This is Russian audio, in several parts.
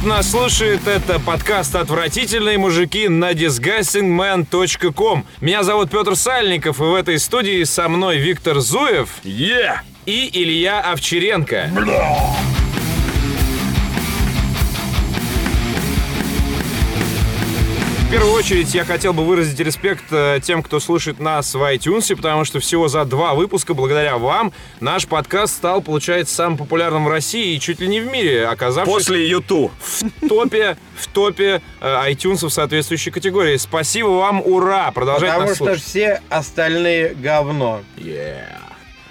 привет, нас слушает. Это подкаст «Отвратительные мужики» на disgustingman.com. Меня зовут Петр Сальников, и в этой студии со мной Виктор Зуев и Илья Овчаренко. В первую очередь я хотел бы выразить респект тем, кто слушает нас в iTunes, потому что всего за 2 выпуска, благодаря вам, наш подкаст стал, получается, самым популярным в России и чуть ли не в мире, оказавшись... После YouTube. В топе iTunes в соответствующей категории. Спасибо вам, ура! Продолжайте нас слушать. Потому что все остальные говно.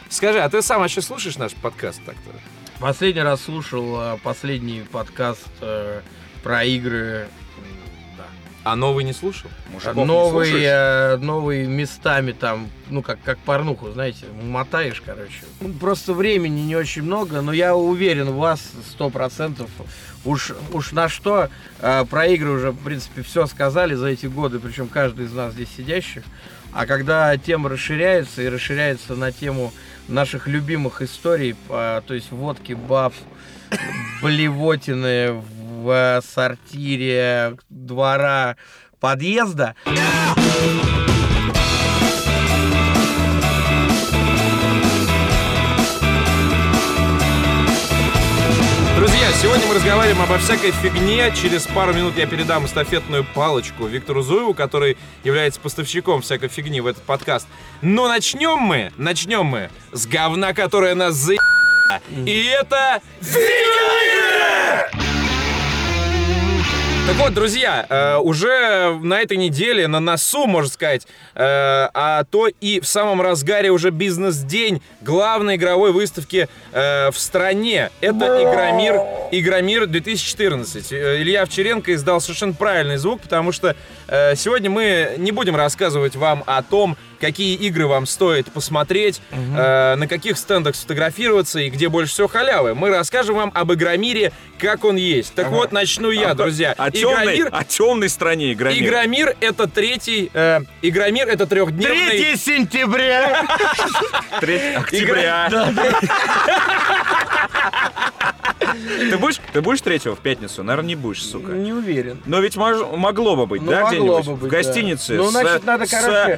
Скажи, а ты сам вообще слушаешь наш подкаст так-то? Последний раз слушал последний подкаст про игры... А новый не слушал? Новый местами там, ну как порнуху, знаете, мотаешь, короче. Просто времени не очень много, но я уверен в вас 100%. Уж на что про игры уже, в принципе, все сказали за эти годы, причем каждый из нас здесь сидящих. А когда тема расширяется и расширяется на тему наших любимых историй, то есть водки, баб, блевотины, в сортире двора подъезда. Друзья, сегодня мы разговариваем обо всякой фигне. Через пару минут я передам эстафетную палочку Виктору Зуеву, который является поставщиком всякой фигни в этот подкаст. Но начнем мы с говна, которое нас за***. И это... Так вот, друзья, уже на этой неделе, на носу, можно сказать, а то и в самом разгаре уже бизнес-день главной игровой выставки в стране. Это Игромир 2014. Илья Овчаренко издал совершенно правильный звук, потому что сегодня мы не будем рассказывать вам о том, какие игры вам стоит посмотреть, на каких стендах сфотографироваться и где больше всего халявы. Мы расскажем вам об Игромире, как он есть. Так вот, начну я, друзья. О темной стране Игромир. Игромир — это трехдневный... 3 сентября! 3 октября. Ты будешь 3-го в пятницу? Наверное, не будешь, сука. Не уверен. Но ведь могло бы быть, да, где-нибудь? В гостинице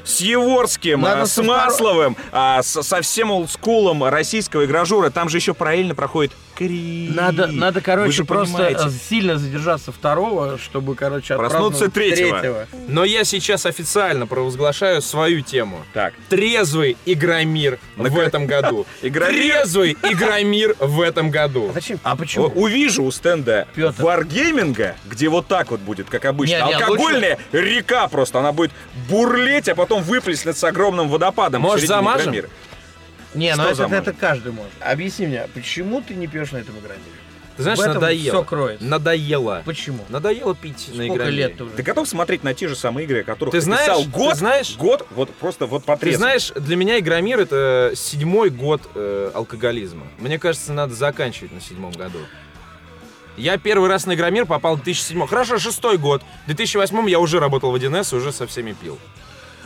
с Еворским, с Масловым, со всем олдскулом российского игражура. Там же еще параллельно проходит Крик. Надо, короче, просто сильно задержаться 2-го, чтобы, короче, отпраздновать... Проснуться 3-го. Но я сейчас официально провозглашаю свою тему. Так. Трезвый Игромир в этом году. Трезвый Игромир в этом году. А почему? Увижу у стенда Wargaming, где вот так вот будет, как обычно. Алкогольная река просто, она будет бурлеть, а потом выплеснется огромным водопадом. Может, замажем? Не, ну это каждый может. Объясни мне, почему ты не пьешь на этом Игромире? Ты знаешь, надоело. Все кроется. Надоело. Почему? Надоело пить. Сколько на Игромире лет уже? Ты готов смотреть на те же самые игры, о которых ты писал год, вот просто вот потрясно. Ты знаешь, для меня Игромир — это 7-й год алкоголизма. Мне кажется, надо заканчивать на 7-м году. Я первый раз на Игромир попал в 2007-м. Хорошо, 6-й год. В 2008-м я уже работал в 1С, уже со всеми пил.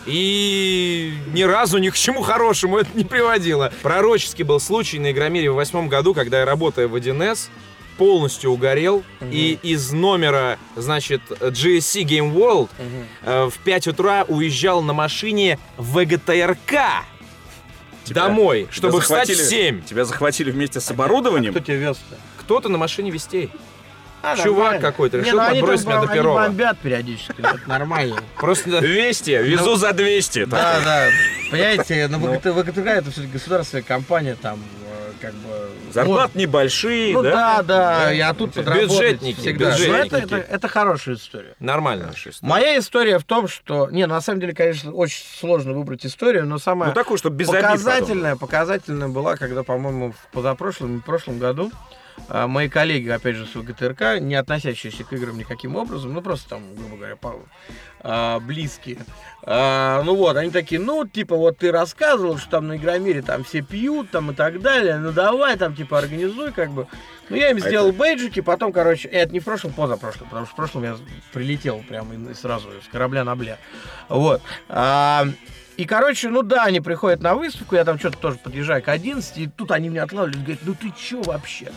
И ни разу ни к чему хорошему это не приводило. Пророческий был случай на Игромире в 2008 году, когда я, работая в 1С, полностью угорел. И из номера, значит, GSC Game World в 5 утра уезжал на машине ВГТРК домой, чтобы встать в 7. Тебя захватили вместе с оборудованием? Кто тебя вез-то? Кто-то на машине вестей. Чувак какой-то решил подбросить меня до Перова. Они бомбят периодически, это нормально. Просто 200, везу за 200. Да. Понимаете, на ВГТК это все-таки государственная компания, там как бы... Зарплаты небольшие, да? Ну да, я тут подработаю. Бюджетники. Это хорошая история. Нормальная история. Моя история в том, что... Не, на самом деле, конечно, очень сложно выбрать историю, но самая показательная была, когда, по-моему, в позапрошлом и прошлом году мои коллеги, опять же, с ВГТРК, не относящиеся к играм никаким образом, ну, просто там, грубо говоря, близкие. Ну вот, они такие, ну, типа, вот ты рассказывал, что там на Игромире там все пьют, там и так далее, ну, давай, там, типа, организуй, как бы. Ну, я им сделал бейджики, потом, короче, это не в прошлом, позапрошлом, потому что в прошлом я прилетел прямо и сразу с корабля на бля. Вот. И, короче, ну да, они приходят на выставку, я там что-то тоже подъезжаю к 11, и тут они меня отлавливают, говорят, ну ты чё вообще?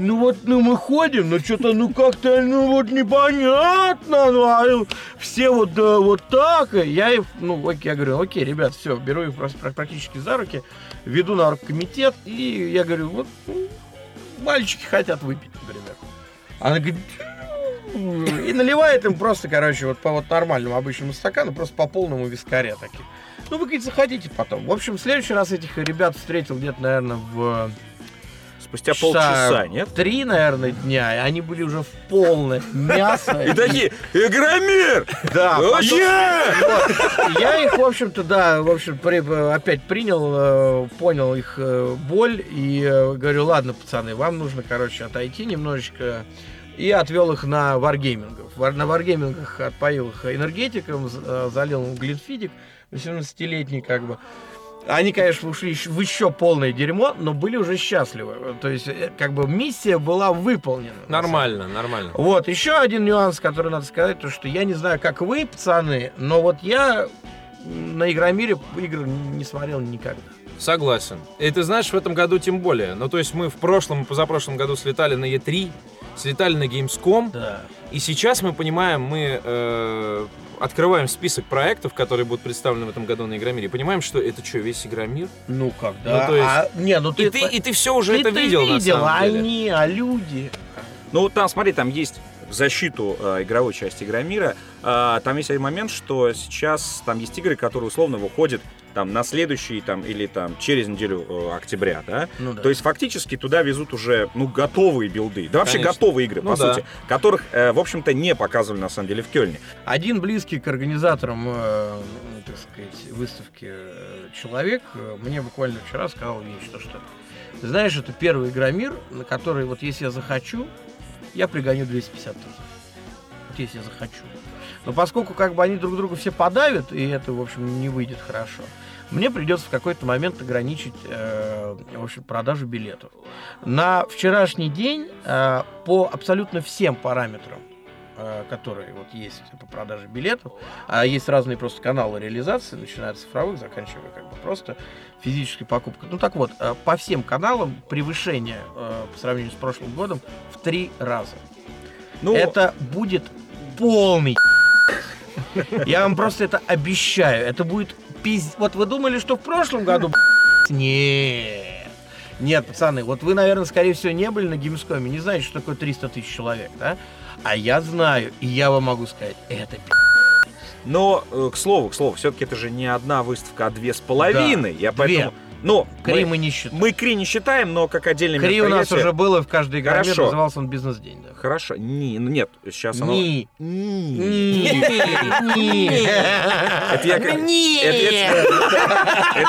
ну вот, ну мы ходим, но что-то, ну как-то, ну вот непонятно, ну все вот, вот так, я, ну окей, я говорю, окей, ребят, все, беру их практически за руки, веду на оргкомитет, и я говорю, вот, мальчики хотят выпить, например. Она говорит, и наливает им просто, короче, вот по вот нормальному обычному стакану, просто по полному вискаря таким. Ну, вы, говорит, захотите потом. В общем, в следующий раз этих ребят встретил где-то, наверное, в... Спустя полчаса, нет? 3, наверное, дня, и они были уже в полное мясо. И такие, Игромир! Да. Я их, в общем-то, да, в общем, опять принял, понял их боль, и говорю, ладно, пацаны, вам нужно, короче, отойти немножечко. И отвел их на варгеймингов. На варгеймингах отпоил их энергетиком, залил глинфидик, 18-летний как бы. Они, конечно, ушли в еще полное дерьмо, но были уже счастливы. То есть, как бы, миссия была выполнена. Нормально, нормально. Вот, еще один нюанс, который надо сказать, то, что я не знаю, как вы, пацаны, но вот я на Игромире игр не смотрел никогда. Согласен. И ты знаешь, в этом году тем более. Ну, то есть, мы в прошлом и позапрошлом году слетали на E3, слетали на Gamescom, да. И сейчас мы понимаем, мы открываем список проектов, которые будут представлены в этом году на Игромире, и понимаем, что это что, весь Игромир? Ну как, да. Ну, то есть... не, ну, ты все уже это видел, на самом деле. Они, люди. Ну вот там, смотри, там есть в защиту игровой части Игромира, там есть один момент, что сейчас там есть игры, которые условно выходят там на следующий там, или там через неделю октября, да? Ну, да. То есть фактически туда везут уже ну, готовые билды, да вообще готовые игры, ну, по сути, которых, в общем-то, не показывали на самом деле в Кёльне. Один близкий к организаторам, так сказать, выставки человек мне буквально вчера сказал нечто, что ты знаешь, это первый Игромир, на который вот если я захочу, я пригоню 250 тысяч. Вот если я захочу. Но поскольку как бы они друг друга все подавят, и это, в общем, не выйдет хорошо, мне придется в какой-то момент ограничить, в общем, продажу билетов. На вчерашний день по абсолютно всем параметрам, которые вот есть по продаже билетов, есть разные просто каналы реализации, начиная от цифровых, заканчивая как бы просто физической покупкой. Ну так вот, по всем каналам превышение по сравнению с прошлым годом в 3 раза. Ну... Это будет полный... Я вам просто это обещаю. Это будет пиздец. Вот вы думали, что в прошлом году... Нет. Нет, пацаны, вот вы, наверное, скорее всего, не были на Gamescom, не знаете, что такое 300 тысяч человек, да? А я знаю, и я вам могу сказать, это пи***. Но, к слову, все-таки это же не одна выставка, а 2,5. Да, я поэтому... Ну, Кри мы не считаем. Мы Кри не считаем, но как отдельное мероприятие... Кри у нас уже было в каждой игре, назывался он «Бизнес-день». Да. Хорошо. Нет, сейчас оно... Это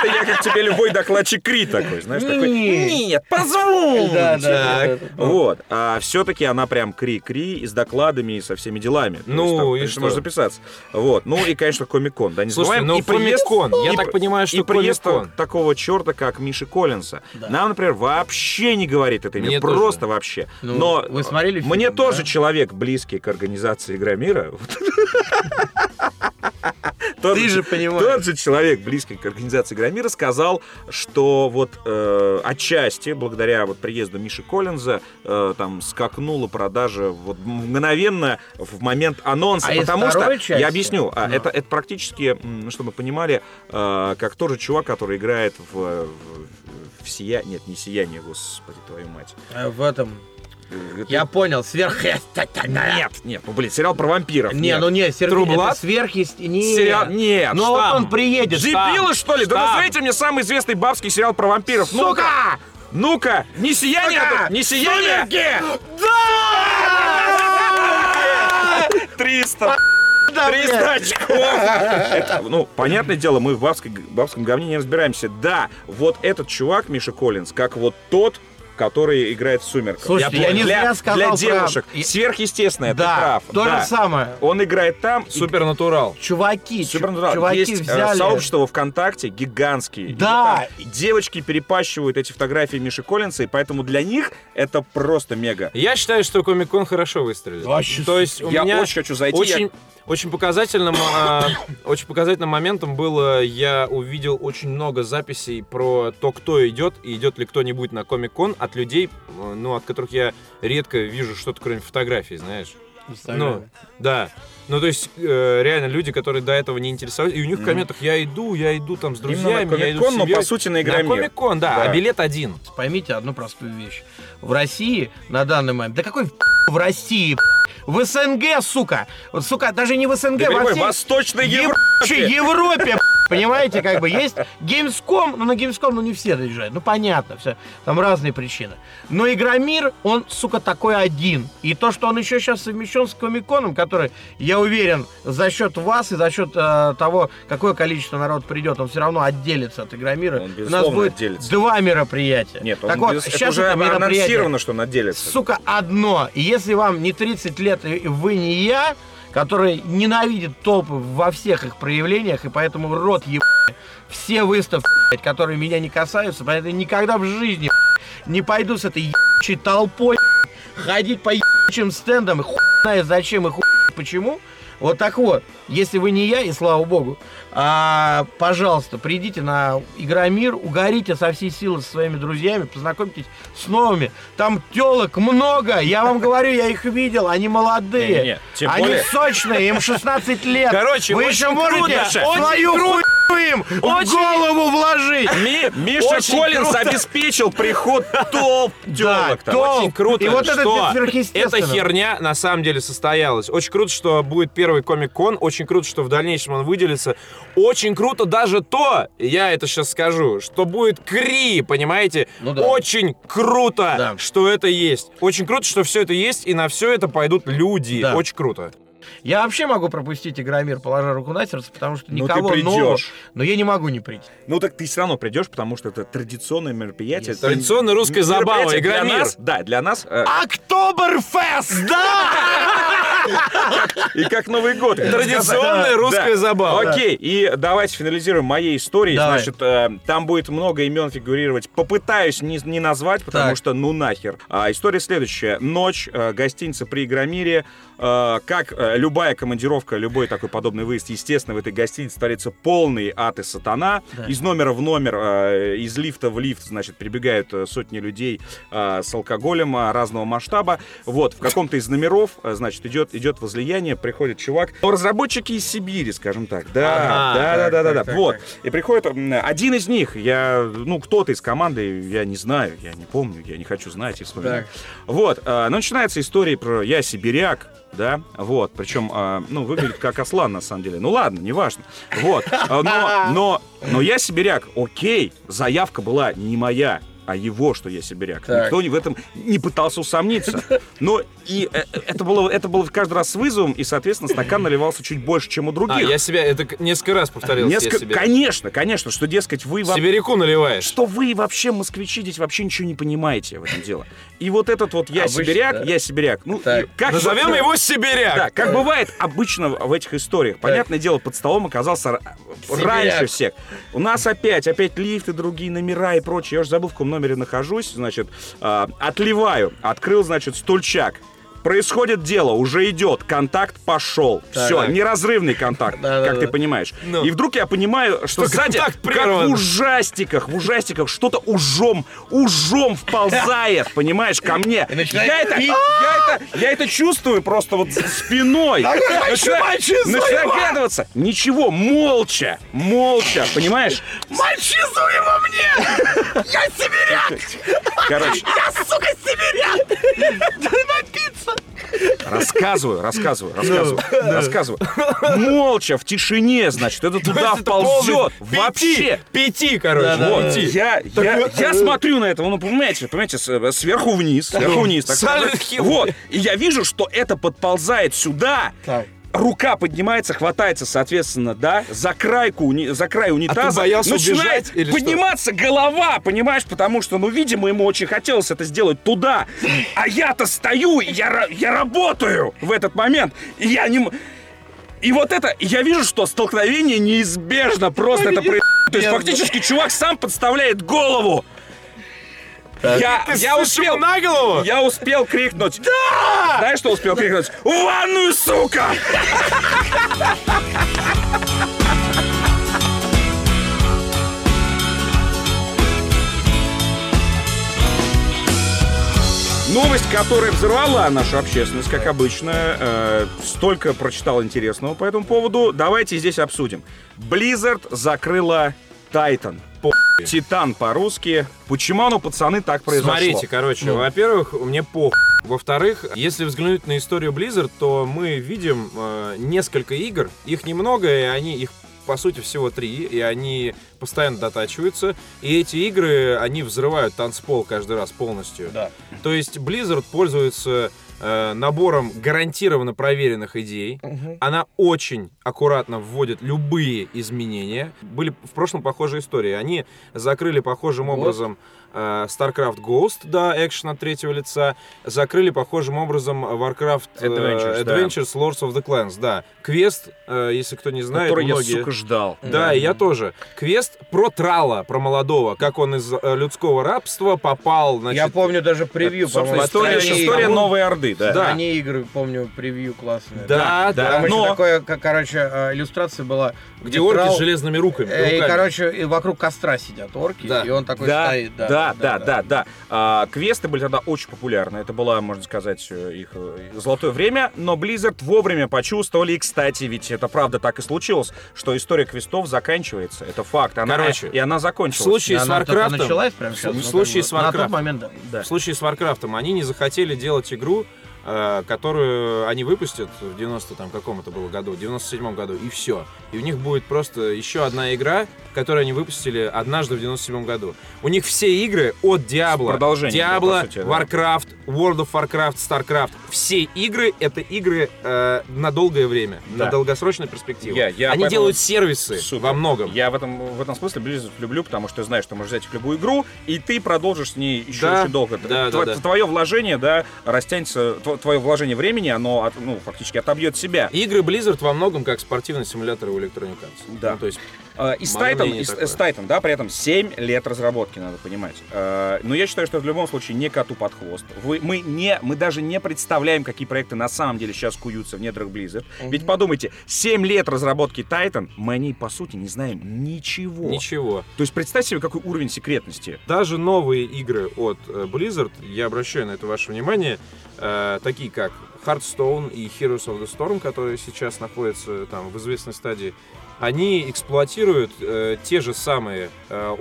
я как тебе любой докладчик Кри такой, знаешь, такой... Нет, позвольте! Вот. А все-таки она прям Кри-Кри и с докладами, и со всеми делами. Ну, и что? Можно записаться. Вот. Ну, и, конечно, Комик-кон. Да, не забываем. Слушай, ну, Комик-кон. Я так понимаю, что Комик-кон. Такого черта, как Миши Коллинза. Да. Нам, например, вообще не говорит это имя. Просто тоже. Вообще. Ну, но вы смотрели фильм, мне тоже, да? Человек, близкий к организации Игромира. Ты же понимаешь. Тот же человек, близкий к организации Игромира, сказал, что вот отчасти, благодаря вот приезду Миши Коллинза, там скакнула продажа вот мгновенно в момент анонса. Потому что, я объясню, это практически, чтобы мы понимали, как тоже чувак, который играет в «Сияние». Нет, не «Сияние», господи, твою мать. В этом... Я понял, сверхъестественное. Нет, ну, блин, сериал про вампиров. Это сверхъестественное. Нет, но вот он приедет. Дебилы, что ли? Да назовите мне самый известный бабский сериал про вампиров. Сука! Ну-ка! Не «Сияние», а тут! Не «Сияние»! Да! 300! 300 очков! Ну, понятное дело, мы в бабском говне не разбираемся. Да, вот этот чувак, Миша Коллинз, как вот тот, который играет в «Сумерках». Слушайте, я не зря сказал. Для девушек. Сверхъестественное, да, ты прав. То же самое. Он играет там. Супернатурал. Чуваки есть взяли... сообщество ВКонтакте гигантские. Да. Девочки перепащивают эти фотографии Миши Коллинза, и поэтому для них это просто мега. Я считаю, что Комик-кон хорошо выстрелил. Вообще. То есть я очень хочу зайти. Очень показательным моментом было, я увидел очень много записей про то, кто идет и идет ли кто-нибудь на Комик-кон от от людей, ну, от которых я редко вижу что-то, кроме фотографий, знаешь. Ну, да. Ну, то есть, реально, люди, которые до этого не интересовались, и у них в комментах я иду там с друзьями, я иду с семьей. На Комик-кон, но по сути на игре. На Комик-кон, да, а билет один. Поймите одну простую вещь. В России на данный момент... Да какой в России, в СНГ, сука! Вот, сука, даже не в СНГ, да, в России... Восточной Европе! Европе, понимаете, как бы есть Gamescom, но на Gamescom не все доезжают, понятно, все, там разные причины. Но Игромир, он, сука, такой один. И то, что он еще сейчас совмещен с Комик-коном, который, я уверен, за счет вас и за счет того, какое количество народ придет, он все равно отделится от Игромира. У нас будет отделится. Два мероприятия. Нет, так вот, сейчас это уже анонсировано, что он отделится. Сука, одно. Если вам не 30 лет, и вы не я, который ненавидит толпы во всех их проявлениях, и поэтому рот ебать, все выставки, которые меня не касаются, поэтому никогда в жизни не пойду с этой ебучей толпой ходить по ебучим стендам, и хуй знает зачем, и хуй почему. Вот так вот, если вы не я, и слава богу, пожалуйста, придите на Игромир, угорите со всей силы со своими друзьями, познакомьтесь с новыми. Там телок много, я вам говорю, я их видел, они молодые, они сочные, им 16 лет. Короче, вы еще можете свою хуйню им в голову вложить. Миша Коллинз обеспечил приход толп телок. Очень круто, что эта херня на самом деле состоялась. Очень круто, что будет первый Комик-кон, очень круто, что в дальнейшем он выделится. Очень круто даже то, я это сейчас скажу, что будет Кри, понимаете? Ну, да. Очень круто, да, что это есть. Очень круто, что все это есть, и на все это пойдут люди. Да. Очень круто. Я вообще могу пропустить Игромир, положа руку на сердце, потому что никого нового, но я не могу не прийти. Ну так ты все равно придешь, потому что это традиционное мероприятие. Yes. Традиционная русская забава, Игромир. Да, для нас. Октоберфест, да! И как Новый год. Традиционная русская забава. Окей, и давайте финализируем моей историей. Значит, там будет много имен фигурировать. Попытаюсь не назвать, потому что ну нахер. История следующая. Ночь, гостиница при Игромире. Как любая командировка, любой такой подобный выезд, естественно, в этой гостинице творится полный ад и сатана. Да. Из номера в номер, из лифта в лифт, значит, прибегают сотни людей с алкоголем разного масштаба. Вот, в каком-то из номеров, значит, идет возлияние, приходит чувак. Но разработчики из Сибири, скажем так. Да. Вот. И приходит один из них, кто-то из команды, я не знаю, я не помню, я не хочу знать и вспоминать. Вот. Но начинается история про «Я сибиряк». Да, вот, причем, выглядит как Аслан, на самом деле. Ну ладно, неважно. Вот, но я сибиряк, окей, заявка была не моя, а его, что я сибиряк. Так. Никто в этом не пытался усомниться. Но и это было каждый раз с вызовом, и, соответственно, стакан наливался чуть больше, чем у других. Это несколько раз повторил. Конечно, что, дескать, вы... Сибиряку наливаешь. Что вы вообще, москвичи, здесь вообще ничего не понимаете в этом деле. И вот этот вот я сибиряк. Ну, назовем его сибиряк. Да, как бывает обычно в этих историях. Понятное дело, под столом оказался сибиряк раньше всех. У нас опять лифты, другие номера и прочее. Я уже забыл, в каком номере нахожусь, значит, отливаю, открыл, значит, стульчак. Происходит дело, уже идет, контакт пошел. Да, все, неразрывный контакт, как ты понимаешь. И вдруг я понимаю, что сзади, как в ужастиках, что-то ужом вползает, понимаешь, ко мне. Я это чувствую просто вот спиной. Начинаю оглядываться. Ничего, молча, понимаешь? Мочи его мне! Я сибиряк! Короче. Я, сука, сибиряк! Напиться! Рассказываю. Молча, в тишине, значит, это туда ползет. Вообще. Пяти. Я смотрю на это, понимаете, сверху вниз. Вот, и я вижу, что это подползает сюда. Рука поднимается, хватается, соответственно, за край унитаза. А ты боялся убежать или что? Подниматься голова, понимаешь, потому что, видимо, ему очень хотелось это сделать туда. А я-то стою, я работаю в этот момент, и я не... И вот это, я вижу, что столкновение неизбежно, просто это происходит. То есть фактически чувак сам подставляет голову. Я успел крикнуть. Да! Знаешь, что успел крикнуть? В ванную, сука! которая взорвала нашу общественность, как обычно. Столько прочитал интересного по этому поводу. Давайте здесь обсудим. Blizzard закрыла Titan. Титан по-русски. Почему оно, пацаны, так произошло? Смотрите, короче, во-первых, мне похуй. Во-вторых, если взглянуть на историю Blizzard, то мы видим несколько игр. Их немного, и они их, по сути, всего три, и они постоянно дотачиваются. И эти игры, они взрывают танцпол каждый раз полностью. Да. То есть Blizzard пользуется набором гарантированно проверенных идей. Угу. Она очень аккуратно вводит любые изменения. Были в прошлом похожие истории. Они закрыли похожим образом StarCraft Ghost, да, экшен от третьего лица. Закрыли похожим образом Warcraft Adventures, Lords of the Clans, да. Квест, если кто не знает, который многие... я, сука, ждал. Да, и я тоже. Квест про Трала, про молодого, как он из людского рабства попал... Значит... Я помню даже превью, по-моему. История Новой Орды. Да. Да. Они игры, помню, превью классные. Да, да. Там еще такое, короче, иллюстрация была, где орки с железными руками. И, короче, вокруг костра сидят орки, да. И он такой стоит. Да. Квесты были тогда очень популярны. Это было, можно сказать, их золотое время. Но Blizzard вовремя почувствовали. И, кстати, ведь это правда так и случилось, что история квестов заканчивается. Это факт. Она, короче, и она закончилась. В случае с Warcraft'ом они не захотели делать игру, которую они выпустят в 90 там каком это было году, в 97 году, и все. И у них будет просто еще одна игра, которую они выпустили однажды в 97 году. У них все игры от Diablo, Warcraft, World of Warcraft, StarCraft, все игры — это игры на долгое время, да, на долгосрочную перспективу. Они делают сервисы во многом. Я в этом смысле Blizzard люблю, потому что знаешь, что можешь взять в любую игру, и ты продолжишь с ней еще очень долго. Да. Твое вложение, да, растянется... Твое вложение времени, оно, ну, фактически отобьет себя. Игры Blizzard во многом как спортивный симулятор у Electronic Arts. Да. Ну, то есть, Titan, да, при этом 7 лет разработки, надо понимать. Но я считаю, что в любом случае не коту под хвост. Мы даже не представляем, какие проекты на самом деле сейчас куются в недрах Blizzard. Ведь подумайте, 7 лет разработки Titan, мы о ней, по сути, не знаем ничего. То есть представь себе, какой уровень секретности. Даже новые игры от Blizzard, я обращаю на это ваше внимание, такие как Hearthstone и Heroes of the Storm, которые сейчас находятся там в известной стадии, они эксплуатируют те же самые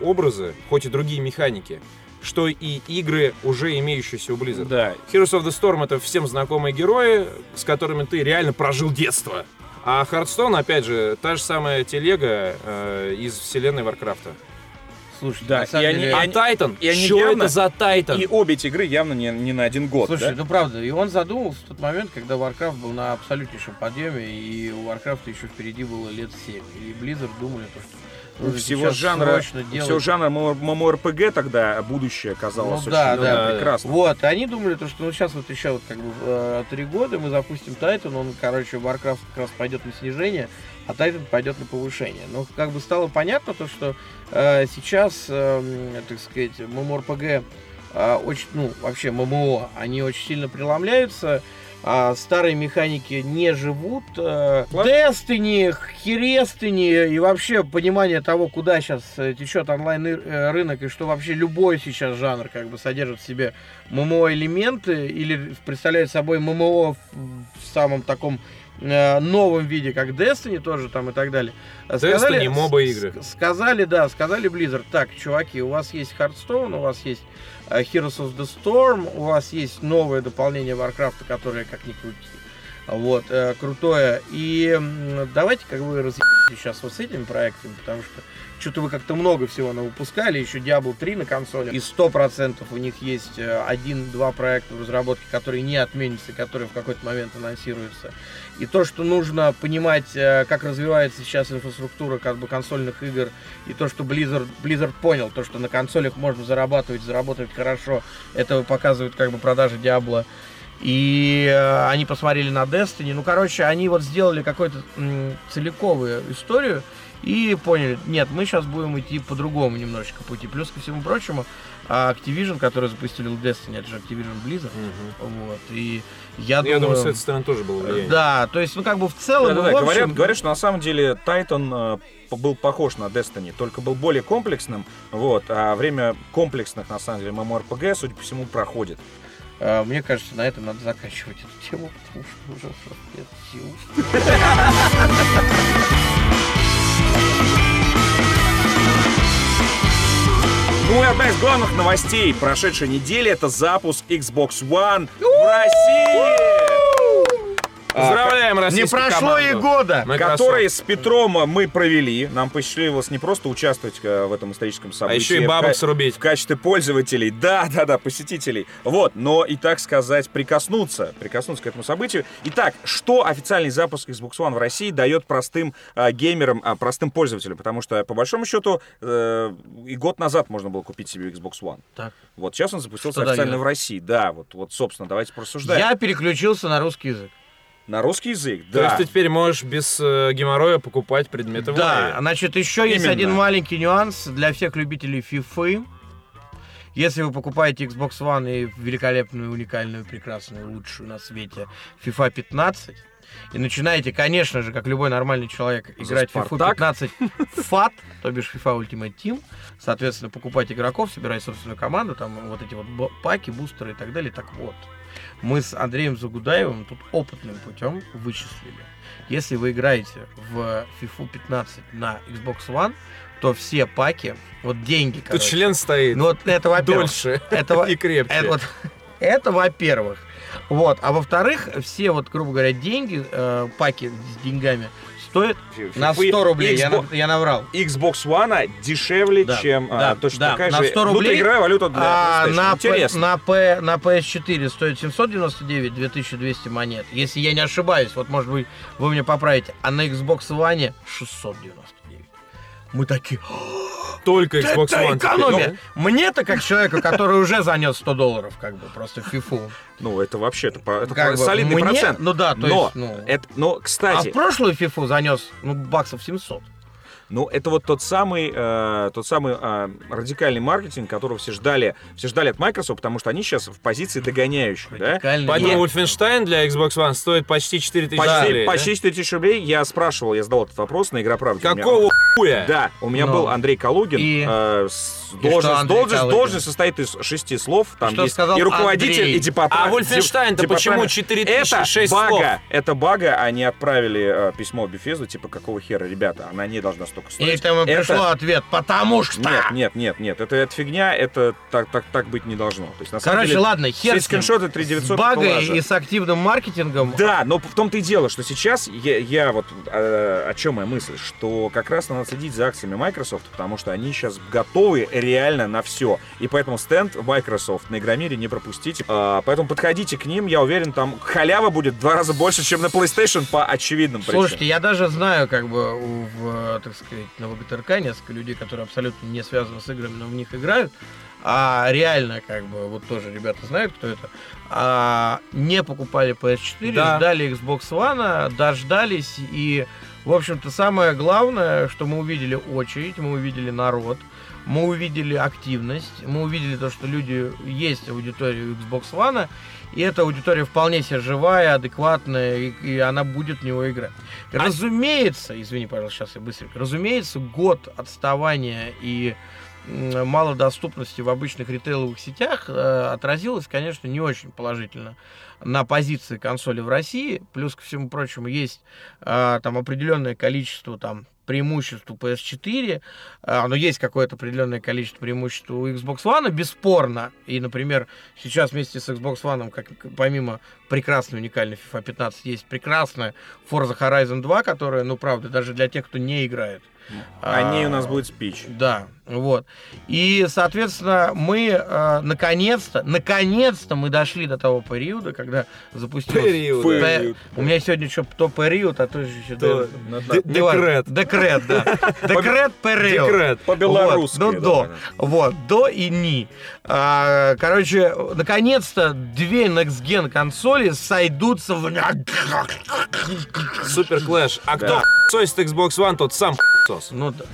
образы, хоть и другие механики, что и игры, уже имеющиеся у Blizzard. Да. Heroes of the Storm — это всем знакомые герои, с которыми ты реально прожил детство. А Hearthstone, опять же, та же самая телега из вселенной Warcraft'а. Слушай, да, Titan? Что это за Titan? И обе эти игры явно не на один год. Слушай, да? Ну правда, и он задумался в тот момент, когда Warcraft был на абсолютнейшем подъеме, и у Warcraft еще впереди было лет 7. И Blizzard думали, что... Ну, всего жанра MMORPG тогда будущее казалось очень прекрасным. Вот, они думали, что сейчас вот еще вот как бы 3 года мы запустим Titan, он, короче, Warcraft как раз пойдет на снижение, а Titan пойдет на повышение. Но как бы стало понятно то, что сейчас, так сказать, MMORPG, вообще ММО, они очень сильно преломляются, старые механики не живут. Destiny, Hearthstone и вообще понимание того, куда сейчас течет онлайн-рынок и что вообще любой сейчас жанр как бы содержит в себе ММО-элементы или представляет собой ММО в самом таком... новом виде, как Destiny тоже там и так далее. Destiny, мобы игры. Сказали Blizzard: так, чуваки, у вас есть Hearthstone, у вас есть Heroes of the Storm, у вас есть новое дополнение Warcraft, которое как ни крути. Вот, крутое. И давайте как бы разъебитесь сейчас вот с этими проектами, потому что что-то вы как-то много всего навыпускали, еще Diablo 3 на консоли. И 100% у них есть 1-2 проекта в разработке, которые не отменятся, которые в какой-то момент анонсируются. И то, что нужно понимать, как развивается сейчас инфраструктура как бы консольных игр, и то, что Blizzard понял, то, что на консолях можно заработать хорошо, это показывают как бы продажи Diablo. И они посмотрели на Destiny. Ну, короче, они вот сделали какую-то целиковую историю и поняли: нет, мы сейчас будем идти по другому немножечко пути. Плюс ко всему прочему, Activision, который запустили Destiny, это же Activision Blizzard. Вот. И я думаю, с этой стороны тоже было влияние. Да, то есть, ну, как бы в целом... Да, говорят, что на самом деле Titan был похож на Destiny, только был более комплексным. Вот. А время комплексных, на самом деле, MMORPG, судя по всему, проходит. Мне кажется, на этом надо заканчивать эту тему, потому что уже нет сил. Ну и одна из главных новостей прошедшей недели — это запуск Xbox One в России! Поздравляем российскую команду! Не прошло и года! Которые с Петром мы провели. Нам посчастливилось не просто участвовать в этом историческом событии, а еще и бабок срубить. В качестве пользователей, да, посетителей. Вот, но и, так сказать, прикоснуться к этому событию. Итак, что официальный запуск Xbox One в России дает простым геймерам, простым пользователям? Потому что, по большому счету, и год назад можно было купить себе Xbox One. Так. Вот сейчас он запустился официально в России. Да, вот, собственно, давайте порассуждаем. Я переключился на русский язык. На русский язык, да. То есть ты теперь можешь без геморроя покупать предметы в игре. Да, значит, еще есть один маленький нюанс для всех любителей FIFA. Если вы покупаете Xbox One и великолепную, уникальную, прекрасную, лучшую на свете FIFA 15, и начинаете, конечно же, как любой нормальный человек, играть в FIFA 15 FAT, то бишь FIFA Ultimate Team, соответственно, покупать игроков, собирать собственную команду, там вот эти вот паки, бустеры и так далее, так вот. Мы с Андреем Загудаевым тут опытным путем вычислили. Если вы играете в FIFA 15 на Xbox One, то все паки, вот деньги, короче. Тут член стоит. Ну, вот это, во-первых. Дольше и крепче. Это во-первых. Вот. А во-вторых, все, вот, грубо говоря, деньги, паки с деньгами, стоят на 100 рублей. Я наврал. Xbox One дешевле, чем... Да, точно такая же. На 100 рублей. Ну, ты играй, валюта для PlayStation. Интересно. На PS4 стоит 799, 2200 монет. Если я не ошибаюсь, вот, может быть, вы меня поправите. А на Xbox One 699. Мы такие... Только Xbox One. Это экономия. Ну, мне-то, как человеку, который уже занес $100, как бы, просто в FIFA. Ну, это вообще, это солидный процент. Ну да, то есть, но, кстати... А в прошлую FIFA занес, баксов 700. Ну, это вот тот самый радикальный маркетинг, которого все ждали от Microsoft, потому что они сейчас в позиции догоняющих. Радикальный, да? Поэтому Wolfenstein для Xbox One стоит почти 4000 рублей. Почти 4000 рублей. Я спрашивал, я задал этот вопрос на «Игроправде». Какого хуя? Да, у меня был Андрей Калугин. Должность состоит из 6 слов. Там что есть сказал и руководитель, Андрей, и депутат. А Wolfenstein-то почему 4006 слов? Это бага. Они отправили письмо Bethesda, типа, какого хера, ребята, она не должна столько. И там пришел ответ, потому что... Нет, это фигня, это так быть не должно. То есть, на самом деле, ладно, хер с багой и с активным маркетингом. Да, но в том-то и дело, что сейчас я вот... О чем моя мысль? Что как раз надо следить за акциями Microsoft, потому что они сейчас готовы реально на все. И поэтому стенд Microsoft на Игромире не пропустите. Поэтому подходите к ним, я уверен, там халява будет в 2 раза больше, чем на PlayStation по очевидным причинам. Слушайте, я даже знаю, как бы, так сказать, на ВГТРК несколько людей, которые абсолютно не связаны с играми, но в них играют, а реально, как бы, вот тоже ребята знают, кто это, не покупали PS4, да. Ждали Xbox One, дождались, и, в общем-то, самое главное, что мы увидели очередь, мы увидели народ, мы увидели активность, мы увидели то, что люди есть аудиторию Xbox One, и эта аудитория вполне себе живая, адекватная, и она будет в него играть. Разумеется, извини, пожалуйста, сейчас я быстренько. Разумеется, год отставания и малодоступности в обычных ритейловых сетях отразилось, конечно, не очень положительно на позиции консоли в России. Плюс, ко всему прочему, есть там определенное количество там преимуществ у PS4, но есть какое-то определенное количество преимуществ у Xbox One, бесспорно. И, например, сейчас вместе с Xbox One, как помимо прекрасной, уникальной FIFA 15, есть прекрасная Forza Horizon 2, которая, ну, правда, даже для тех, кто не играет. О ней у нас будет спич. Да, вот. И, соответственно, мы наконец-то мы дошли до того периода, когда запустилось... Период. У меня сегодня еще то период, а то еще... Декрет, да. Декрет, период. Декрет, по-белорусски. Вот, до и ни. Короче, наконец-то две next-gen консоли сойдутся в... Супер Клэш. А кто сосит Xbox One, тот сам сос. Ну да.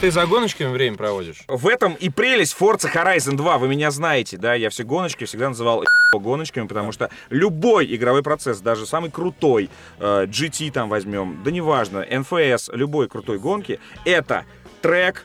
Ты за гоночками время проводишь? В этом и прелесть Forza Horizon 2. Вы меня знаете, да? Я все гоночки всегда называл гоночками, потому что любой игровой процесс, даже самый крутой, GT там возьмем, да неважно, NFS, любой крутой гонки, это трек,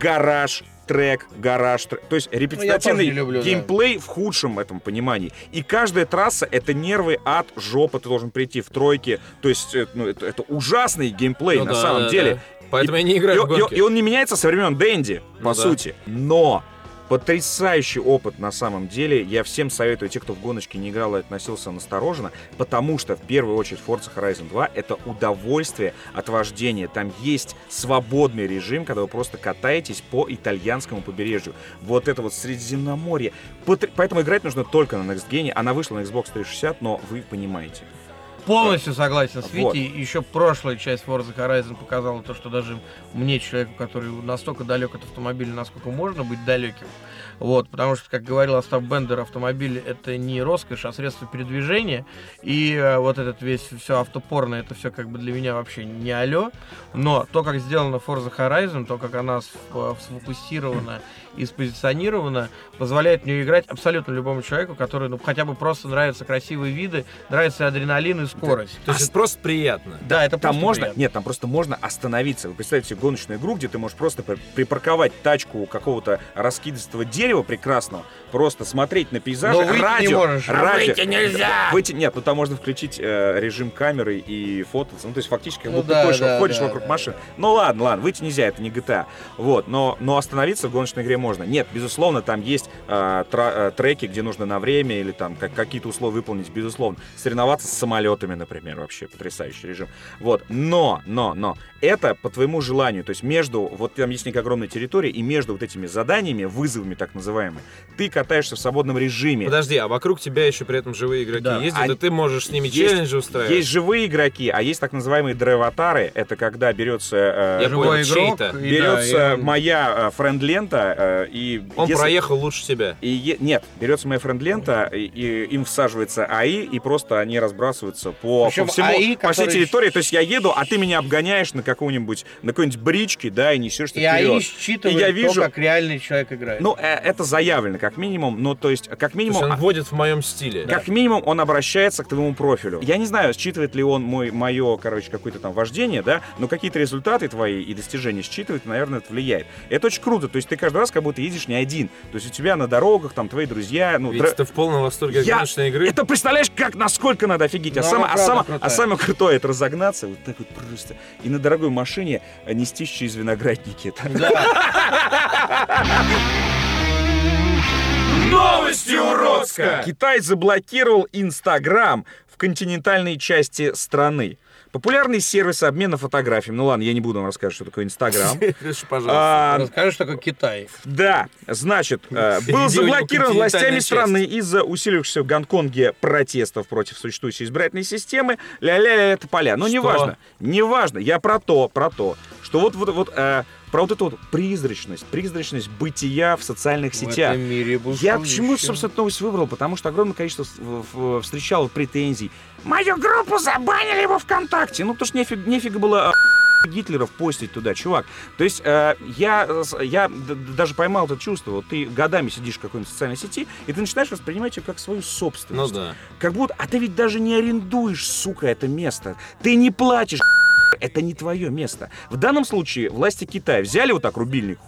гараж, трек, гараж-трек. То есть репетитивный геймплей в худшем этом понимании. И каждая трасса — это нервы от жопы. Ты должен прийти в тройки. То есть это ужасный геймплей на самом деле. Поэтому я не играю в гонки. И он не меняется со времен Дэнди, по сути. Но... потрясающий опыт на самом деле. Я всем советую, те, кто в гоночки не играл и относился настороженно, потому что в первую очередь Forza Horizon 2 — это удовольствие от вождения. Там есть свободный режим, когда вы просто катаетесь по итальянскому побережью. Вот это вот Средиземноморье. Поэтому играть нужно только на Next Gen. Она вышла на Xbox 360, но вы понимаете. Полностью согласен с Витей. Вот. Еще прошлая часть Forza Horizon показала то, что даже мне, человеку, который настолько далек от автомобиля, насколько можно быть далеким. Вот, потому что, как говорил Остап Бендер, автомобиль — это не роскошь, а средство передвижения. И вот этот весь все автопорно, это все как бы для меня вообще не алё. Но то, как сделана Forza Horizon, то, как она сфокусирована и спозиционирована, позволяет в нее играть абсолютно любому человеку, который, ну, хотя бы просто нравятся красивые виды, нравится адреналин и скорость. То есть это просто приятно. Да, это там просто можно, приятно. Нет, там просто можно остановиться. Вы представляете себе гоночную игру, где ты можешь просто припарковать тачку какого-то раскидистого дерева прекрасного, просто смотреть на пейзаж. Но выйти радио, не можешь. Выйти нельзя! Нет, ну там можно включить режим камеры и фототься. Ну, то есть фактически как будто ходишь вокруг машин. Ну ладно, выйти нельзя, это не GTA. Вот, но остановиться в гоночной игре можно. Нет, безусловно, там есть треки, где нужно на время или там какие-то условия выполнить, безусловно. Соревноваться с самолетами, например, вообще потрясающий режим. Вот, но, это по твоему желанию. То есть между, вот там есть некая огромная территория, и между вот этими заданиями, вызовами так называемыми, ты катаешься в свободном режиме. Подожди, а вокруг тебя еще при этом живые игроки ездят, и ты можешь с ними челленджи устраивать? Есть живые игроки, а есть так называемые драйватары. Это когда берется... живой игрок. Берется моя френд-лента, и он проехал лучше тебя. Нет, берется моя френд-лента, и им всаживается АИ, и просто они разбрасываются по всей территории. То есть я еду, а ты меня обгоняешь на какой-нибудь бричке, да, и несешься вперед. И АИ считывает то, как реальный человек играет. Ну, это заявлено, как минимум. Ну, то есть, как минимум... То есть он вводит в моем стиле. Как минимум он обращается к твоему профилю. Я не знаю, считывает ли он мое, какое-то там вождение, да, но какие-то результаты твои и достижения считывает, и, наверное, это влияет. Это очень круто. То есть ты каждый раз как будто едешь не один. То есть у тебя на дорогах, там, твои друзья... Ну, Ведь ты в полном восторге от гоночной игры. Это представляешь, насколько надо офигеть. Самое крутое — это разогнаться вот так вот просто. И на дорогой машине нести через виноградники. Новости уродска! Китай заблокировал Инстаграм в континентальной части страны. Популярный сервис обмена фотографиями. Ну ладно, я не буду вам рассказывать, что такое Инстаграм. Пожалуйста. Расскажи, что такое Китай. Да, значит, был заблокирован властями страны из-за усилившихся в Гонконге протестов против существующей избирательной системы. Ля-ля-ля, это поля. Но неважно. Я про то, что вот... Про вот эту вот призрачность бытия в социальных сетях. В этом мире был я почему, собственно, новость выбрал? Потому что огромное количество встречало претензий. Мою группу забанили его ВКонтакте. Ну, потому что нефига было Гитлеров постить туда, чувак. То есть я даже поймал это чувство. Вот ты годами сидишь в какой-нибудь социальной сети, и ты начинаешь воспринимать ее как свою собственность. Ну да. Как будто, а ты ведь даже не арендуешь, сука, это место. Ты не платишь. Это не твое место. В данном случае власти Китая взяли вот так рубильник,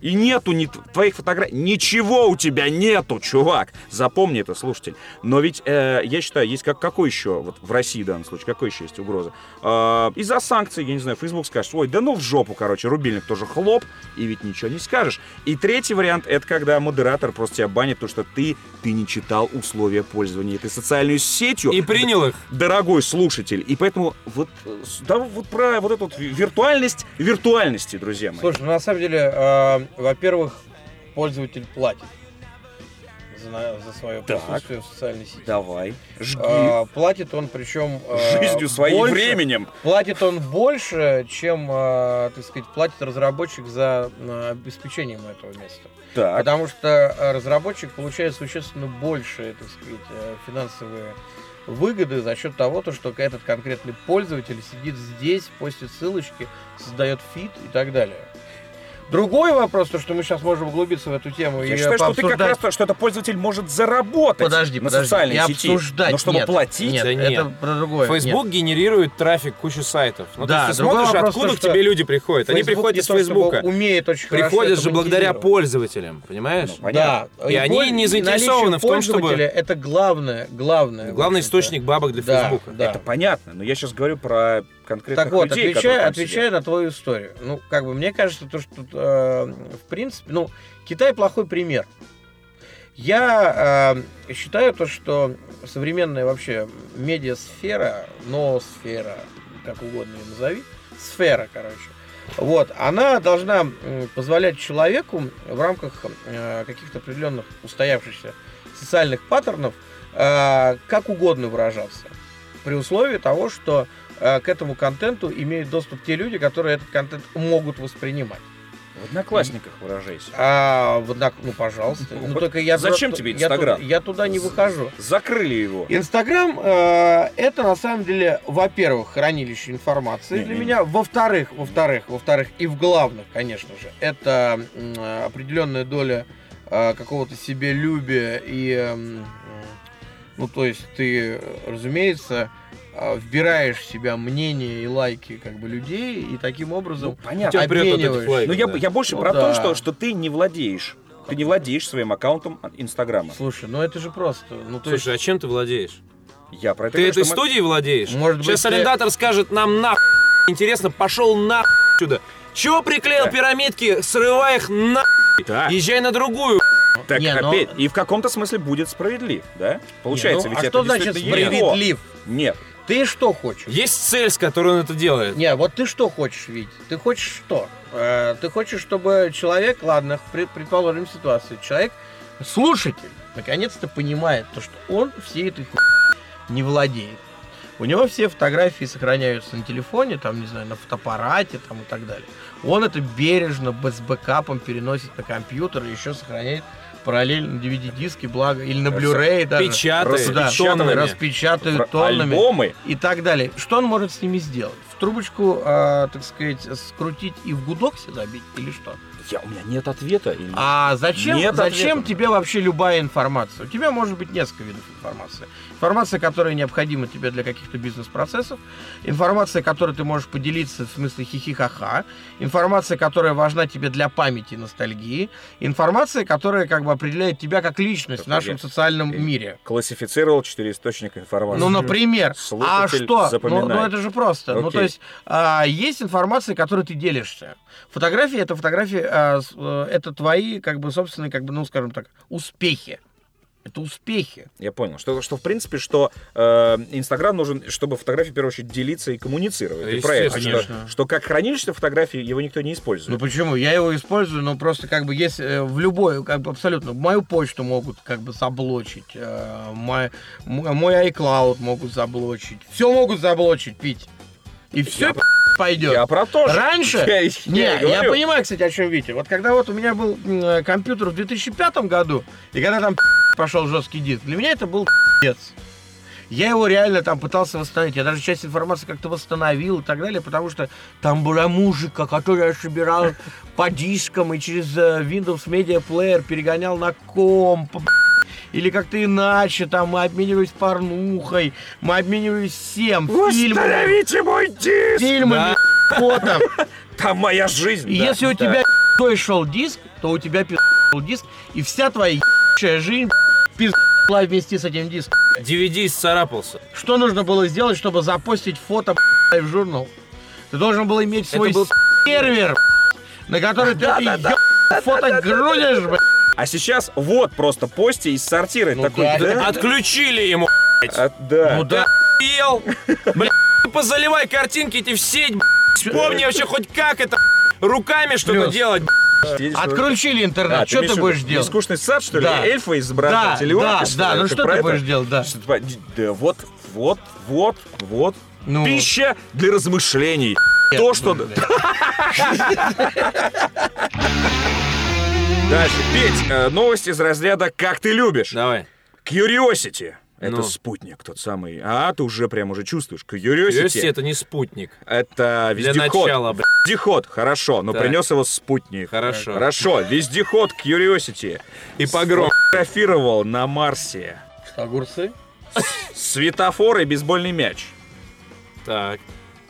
и нету твоих фотографий. Ничего у тебя нету, чувак. Запомни это, слушатель. Но ведь, я считаю, есть какой еще, вот в России в данном случае, какой еще есть угроза? Из-за санкций, я не знаю, Facebook скажет, ой, да ну в жопу, рубильник тоже хлоп, и ведь ничего не скажешь. И третий вариант, это когда модератор просто тебя банит, потому что ты не читал условия пользования этой социальной сетью. И принял их. Дорогой слушатель. И поэтому про вот эту вот виртуальность виртуальности, друзья мои. Слушай, ну на самом деле... Во-первых, пользователь платит за свое присутствие в социальной сети. Давай, жги. Платит он, причем... Жизнью своим, больше, временем. Платит он больше, чем, платит разработчик за обеспечением этого места. Так. Потому что разработчик получает существенно больше, финансовые выгоды за счет того, что этот конкретный пользователь сидит здесь, постит ссылочки, создает фид и так далее. Другой вопрос, то, что мы сейчас можем углубиться в эту тему. Я считаю, что ты как раз то, что этот пользователь может заработать на социальной сети. Обсуждать. Но чтобы платить, это про другое. Facebook генерирует трафик кучу сайтов. Но да, ты смотришь, откуда к тебе люди приходят. Они приходят из Фейсбука. Умеет очень хорошо. Приходят же благодаря пользователям, понимаешь? Да. И они не заинтересованы в том, чтобы... Это главное, главное. Главный источник бабок для Фейсбука. Это понятно, но я сейчас говорю про... Так вот, людей, отвечая на твою историю. Ну, как бы, мне кажется, то, что, в принципе, ну, Китай плохой пример. Я считаю то, что современная вообще медиасфера, ноосфера, как угодно ее назови, сфера, короче, вот, она должна позволять человеку в рамках каких-то определенных устоявшихся социальных паттернов как угодно выражаться. При условии того, что к этому контенту имеют доступ те люди, которые этот контент могут воспринимать. В Одноклассниках выражайся. Ну, пожалуйста. Ну, только я зачем тебе Инстаграм? Я туда не выхожу. Закрыли его. Инстаграм это на самом деле, во-первых, хранилище информации для меня. Во-вторых, и в главных, конечно же, это определенная доля какого-то себелюбия и, ну, то есть ты, разумеется, вбираешь в себя мнение и лайки как бы людей, и таким образом, ну, понятно, обмениваешь. Лайк, я больше про то, что ты не владеешь. Ты не владеешь своим аккаунтом Инстаграма. Слушай, ну это же просто... Ну, то есть... а чем ты владеешь? Я про это. Ты этой студией владеешь? Может быть, сейчас арендатор скажет нам нахуй. Интересно, пошел нахуй сюда. Чего приклеил пирамидки? Срывай их нахуй. Да. Езжай на другую. Так не, опять, но... и в каком-то смысле будет справедлив, да? Получается, не, ну, ведь это действительно... А что значит справедлив? Нет. Ты что хочешь? Есть цель, с которой он это делает. Не, вот ты что хочешь, Вить? Ты хочешь что? Ты хочешь, чтобы человек, ладно, в предположенной ситуации, человек, слушатель, наконец-то понимает то, что он всей этой хуйней не владеет. У него все фотографии сохраняются на телефоне, там, не знаю, на фотоаппарате, там, и так далее. Он это бережно, с бэкапом переносит на компьютер и еще сохраняет параллельно на DVD-диске, благо, или на Blu-ray даже. Распечатывают тоннами. Альбомы. И так далее. Что он может с ними сделать? В трубочку, так сказать, скрутить и в гудок забить или что? У меня нет ответа. Или... А зачем тебе вообще любая информация? У тебя может быть несколько видов информации. Информация, которая необходима тебе для каких-то бизнес-процессов. Информация, которой ты можешь поделиться, в смысле хихи-ха-ха. Информация, которая важна тебе для памяти и ностальгии. Информация, которая как бы определяет тебя как личность в нашем социальном мире. Классифицировал 4 источника информации. Ну, например. Слушатель запоминает. Ну, это же просто. Окей. Ну, то есть, есть информация, которой ты делишься. Фотографии — это фотографии... Это твои, как бы, собственные, как бы, ну, скажем так, успехи. Это успехи. Я понял. Что в принципе, что Инстаграм нужен, чтобы фотографии, в первую очередь, делиться и коммуницировать. И проект. Что как хранилище фотографии, его никто не использует. Ну почему? Я его использую, но просто как бы есть в любой, как бы абсолютно, мою почту могут как бы заблочить, мой iCloud могут заблочить. Все могут заблочить, Пить. И все пойдет. Я про то, что... Раньше... Я понимаю, кстати, о чем Витя. Вот когда вот у меня был компьютер в 2005 году, и когда там пошел жесткий диск, для меня это был пи***ц. Я его реально там пытался восстановить. Я даже часть информации как-то восстановил и так далее, потому что там была музыка, которую я собирал по дискам и через Windows Media Player перегонял на комп. Или как-то иначе, там мы обменивались порнухой, мы обменивались всем. Установите мой диск! Фильмами, фото. Там моя жизнь. Если у тебя пи***й шел диск, то у тебя пи***й шел диск, и вся твоя ебучая жизнь пи***ла вместе с этим диском. DVD исцарапался. Что нужно было сделать, чтобы запостить фото в журнал? Ты должен был иметь свой сервер, на который ты фото грузишь, блядь. А сейчас вот просто пости из сортира. Ну такой, да? Отключили ему, блядь. Ну да. Ел. Блядь, позаливай картинки эти в сеть, блядь. Вспомни вообще хоть как это, руками что-то делать, блядь. Отключили интернет, что ты будешь делать? Нескучный сад, что ли? Да. Эльфа из брата Телеона? Да, ну что ты будешь делать, да. Да вот. Пища для размышлений. То, что... Дальше, Петь, новость из разряда «Как ты любишь». Давай. Curiosity Это спутник тот самый. А ты уже прям уже чувствуешь. Curiosity — это не спутник. Это вездеход. Для начала, блядь. Вездеход, хорошо, но да. принес его спутник. Хорошо. Хорошо, вездеход Curiosity. И погром фотографировал на Марсе. Огурцы? Светофор и бейсбольный мяч. Так.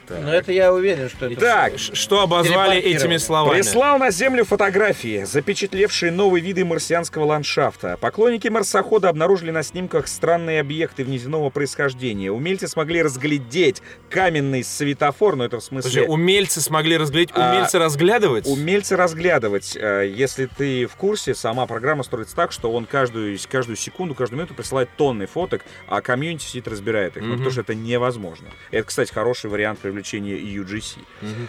Так. Но это я уверен, что это... Так, что обозвали этими словами? Прислал на Землю фотографии, запечатлевшие новые виды марсианского ландшафта. Поклонники марсохода обнаружили на снимках странные объекты внеземного происхождения. Умельцы смогли разглядеть каменный светофор, но это в смысле... Подожди, умельцы смогли разглядеть, умельцы разглядывать? Умельцы разглядывать. Если ты в курсе, сама программа строится так, что он каждую секунду, каждую минуту присылает тонны фоток, а комьюнити сидит, разбирает их. Mm-hmm. Ну, потому что это невозможно. Это, кстати, хороший вариант привлечения UGC. Mm-hmm.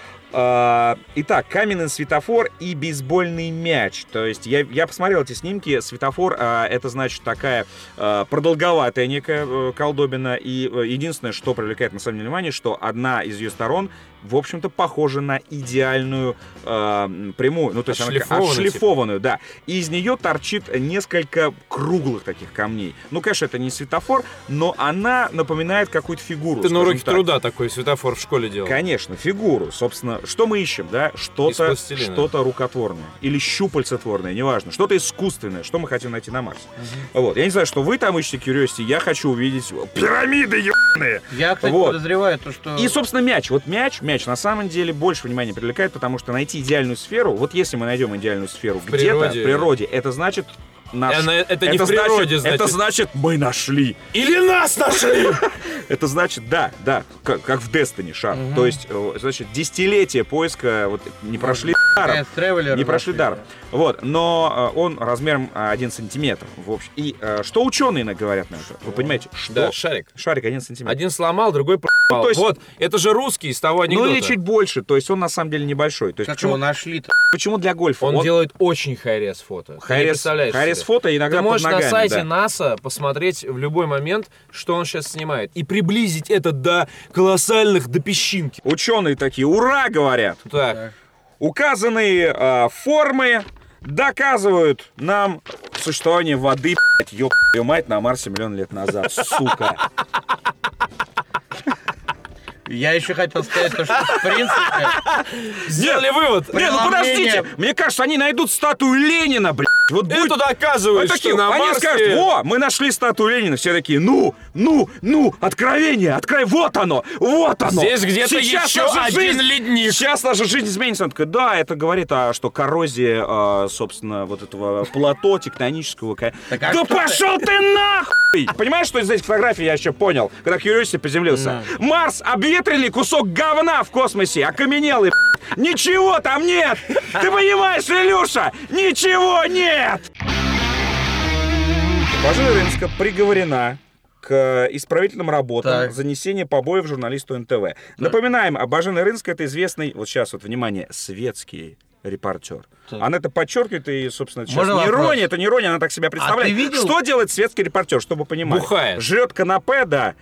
Итак, каменный светофор и бейсбольный мяч. То есть я посмотрел эти снимки. Светофор это значит такая продолговатая некая колдобина. И единственное, что привлекает на самом деле внимание, что одна из ее сторон, в общем-то, похожа на идеальную прямую, ну то есть отшлифованную, типа. Да. И из нее торчит несколько круглых таких камней. Ну, конечно, это не светофор, но она напоминает какую-то фигуру. Ты на уроке труда такой светофор в школе делал? Конечно, фигуру, собственно. Что мы ищем, да? Что-то рукотворное. Или щупальцетворное, неважно. Что-то искусственное, что мы хотим найти на Марсе. Угу. Вот. Я не знаю, что вы там ищете, Curiosity. Я хочу увидеть пирамиды, ебаные! Я, кстати, подозреваю то, что... И, собственно, мяч. Вот мяч на самом деле больше внимания привлекает, потому что найти идеальную сферу, вот если мы найдем идеальную сферу в природе, это значит... Это не в природе, значит. Это значит, мы нашли. Или нас нашли! Это значит, да, как в Destiny шар. То есть, значит, десятилетия поиска не прошли даром. Не прошли даром. Вот, но он размером 1 сантиметр. И что ученые говорят на это? Вы понимаете, что... Да, шарик. Шарик 1 сантиметр. Один сломал, другой пропал. Вот, это же русский из того анекдота. Ну или чуть больше, то есть он на самом деле небольшой. Как его нашли-то? Почему для гольфа? Он делает очень хай-рез фото. Хай-рез фото иногда под ногами. Ты можешь на сайте НАСА посмотреть в любой момент, что он сейчас снимает. И приблизить это до колоссальных, до песчинки. Ученые такие, ура, говорят. Так. Указанные формы доказывают нам существование воды, блядь, ёбаную мать, на Марсе миллион лет назад, сука. Я еще хотел сказать, что в принципе... Сделали вывод. Нет, ну подождите. Мне кажется, они найдут статую Ленина, блядь. Вот это доказывает, что на Марсе... Они скажут, во, мы нашли статую Ленина. Все такие, ну, откровение, вот оно. Здесь где-то еще один ледник. Сейчас наша жизнь изменится. Он такой, да, это говорит, что коррозия, собственно, вот этого плато тектонического... Да пошел ты нахуй! Понимаешь, что из этих фотографий я еще понял, когда Curiosity приземлился? Марс обветрили кусок говна в космосе, окаменелый, ничего там нет! Ты понимаешь, Илюша, ничего нет! Нет! Божена Рынска приговорена к исправительным работам за нанесение побоев журналисту НТВ. Так. Напоминаем, Божена Рынска — это известный, вот сейчас вот, внимание, светский репортер. Так. Она это подчеркивает и, собственно, это сейчас не ирония, она так себя представляет. А ты видел? Что делает светский репортер, чтобы понимать? Бухает. Жрет канапе, да,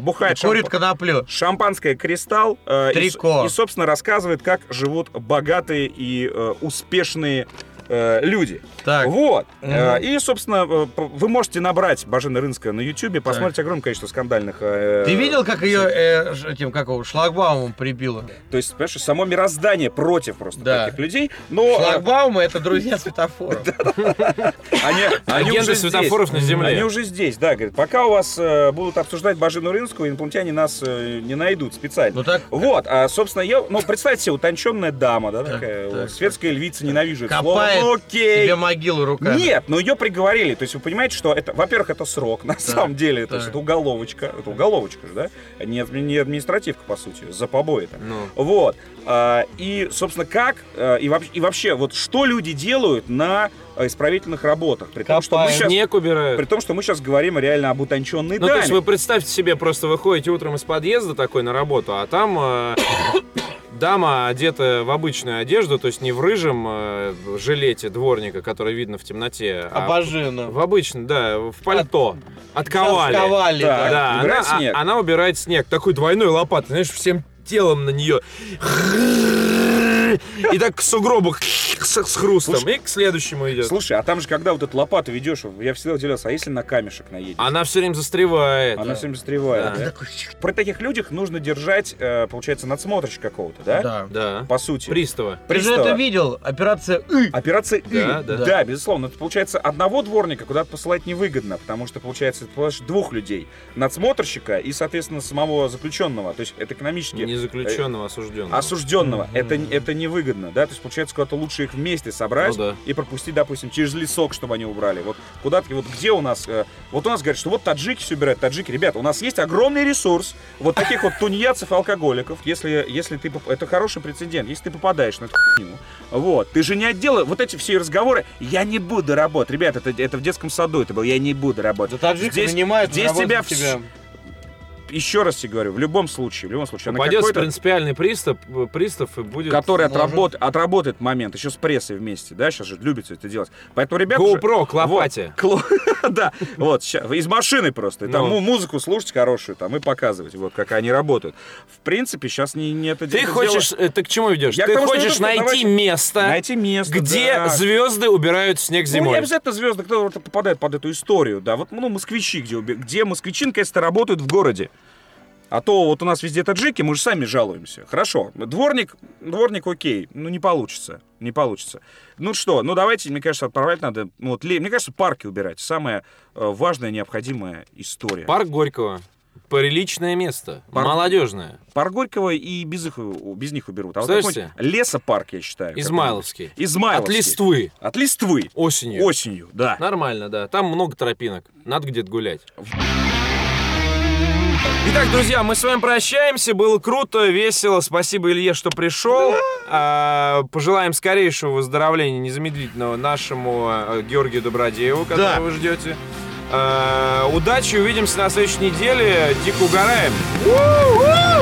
бухает шампанское. Курит коноплю. Шампанское «Кристалл». Трико. И, собственно, рассказывает, как живут богатые и успешные люди. Так. Вот. Угу. И, собственно, вы можете набрать Божена Рынска на Ютубе, посмотрите огромное количество скандальных... Ты видел, как ее этим, как его, шлагбаумом прибило? То есть, понимаешь, само мироздание против просто таких людей, но... Шлагбаумы — это друзья светофоров. Агенты светофоров на Земле. Они уже здесь, да, говорят. Пока у вас будут обсуждать Божену Рынскую, инопланетяне нас не найдут специально. Вот. Собственно, представьте себе, утонченная дама, да, такая, светская львица, ненавижу это слово. Окей. Тебе могилу руками. Нет, но ее приговорили. То есть вы понимаете, что это, во-первых, это срок, на самом деле. То есть это уголовочка. Это уголовочка же, да? Не административка, по сути, за побои там. Вот. И, собственно, как, и вообще, вот что люди делают на исправительных работах. При том, что мы сейчас говорим реально об утонченной даме. Ну, то есть вы представьте себе, просто вы ходите утром из подъезда такой на работу, а там... Дама одета в обычную одежду, то есть не в рыжем жилете дворника, который видно в темноте. Божена. В обычном, да, в пальто. Отковали. Да. Она убирает снег. Такой двойной лопатой, знаешь, всем телом на нее. И так к сугробу с хрустом. И к следующему идет. Слушай, а там же, когда вот эту лопату ведешь, я всегда удивлялся, а если на камешек наедешь? Она все время застревает. При таких людях нужно держать, получается, надсмотрщик какого-то, да? Да. По сути. Пристава. Ты же это видел, операция «И». Операция «И». Да, безусловно. Получается, одного дворника куда-то посылать невыгодно, потому что, получается, ты посылаешь двух людей. Надсмотрщика и, соответственно, самого заключенного. То есть это экономически... Не заключенного, осужденного. Осужденного. Это невыгодно, да? То есть, получается, куда-то лучше их вместе собрать и пропустить, допустим, через лесок, чтобы они убрали. Вот куда-то, вот где у нас... Вот у нас говорят, что вот таджики все убирают. Таджики, ребята, у нас есть огромный ресурс вот таких вот тунеядцев и алкоголиков. Если ты... Это хороший прецедент. Если ты попадаешь на эту хуйню, вот, ты же не отделаешь... Вот эти все разговоры, я не буду работать. Ребята, это в детском саду это было, я не буду работать. Да таджик нанимает, здесь тебя... Еще раз тебе говорю, в любом случае. Попадется принципиальный пристав и будет... Который отработает момент, еще с прессой вместе, да, сейчас же любят все это делать. Поэтому, ребята... GoPro к лопате. Да, вот, из машины просто. Там музыку слушать хорошую, там, и показывать, вот, как они работают. В принципе, сейчас не это дело. Ты хочешь... Ты к чему ведешь? Ты хочешь найти место, где звезды убирают снег зимой. Ну, не обязательно звезды, кто попадает под эту историю, да. Вот, ну, москвичи, где москвичи, наконец-то, работают в городе. А то вот у нас везде таджики, мы же сами жалуемся. Хорошо, дворник окей, ну не получится. Ну что, давайте, мне кажется, отправлять надо, мне кажется, парки убирать. Самая важная, необходимая история. Парк Горького. Приличное место, молодежное. Парк Горького и без них уберут. А вот лесопарк, я считаю. Измайловский. От листвы. Осенью, да. Нормально, да. Там много тропинок, надо где-то гулять. Итак, друзья, мы с вами прощаемся. Было круто, весело. Спасибо, Илье, что пришел. Пожелаем скорейшего выздоровления незамедлительного нашему Георгию Добродееву, которого вы ждете. Удачи, увидимся на следующей неделе. Дико угораем.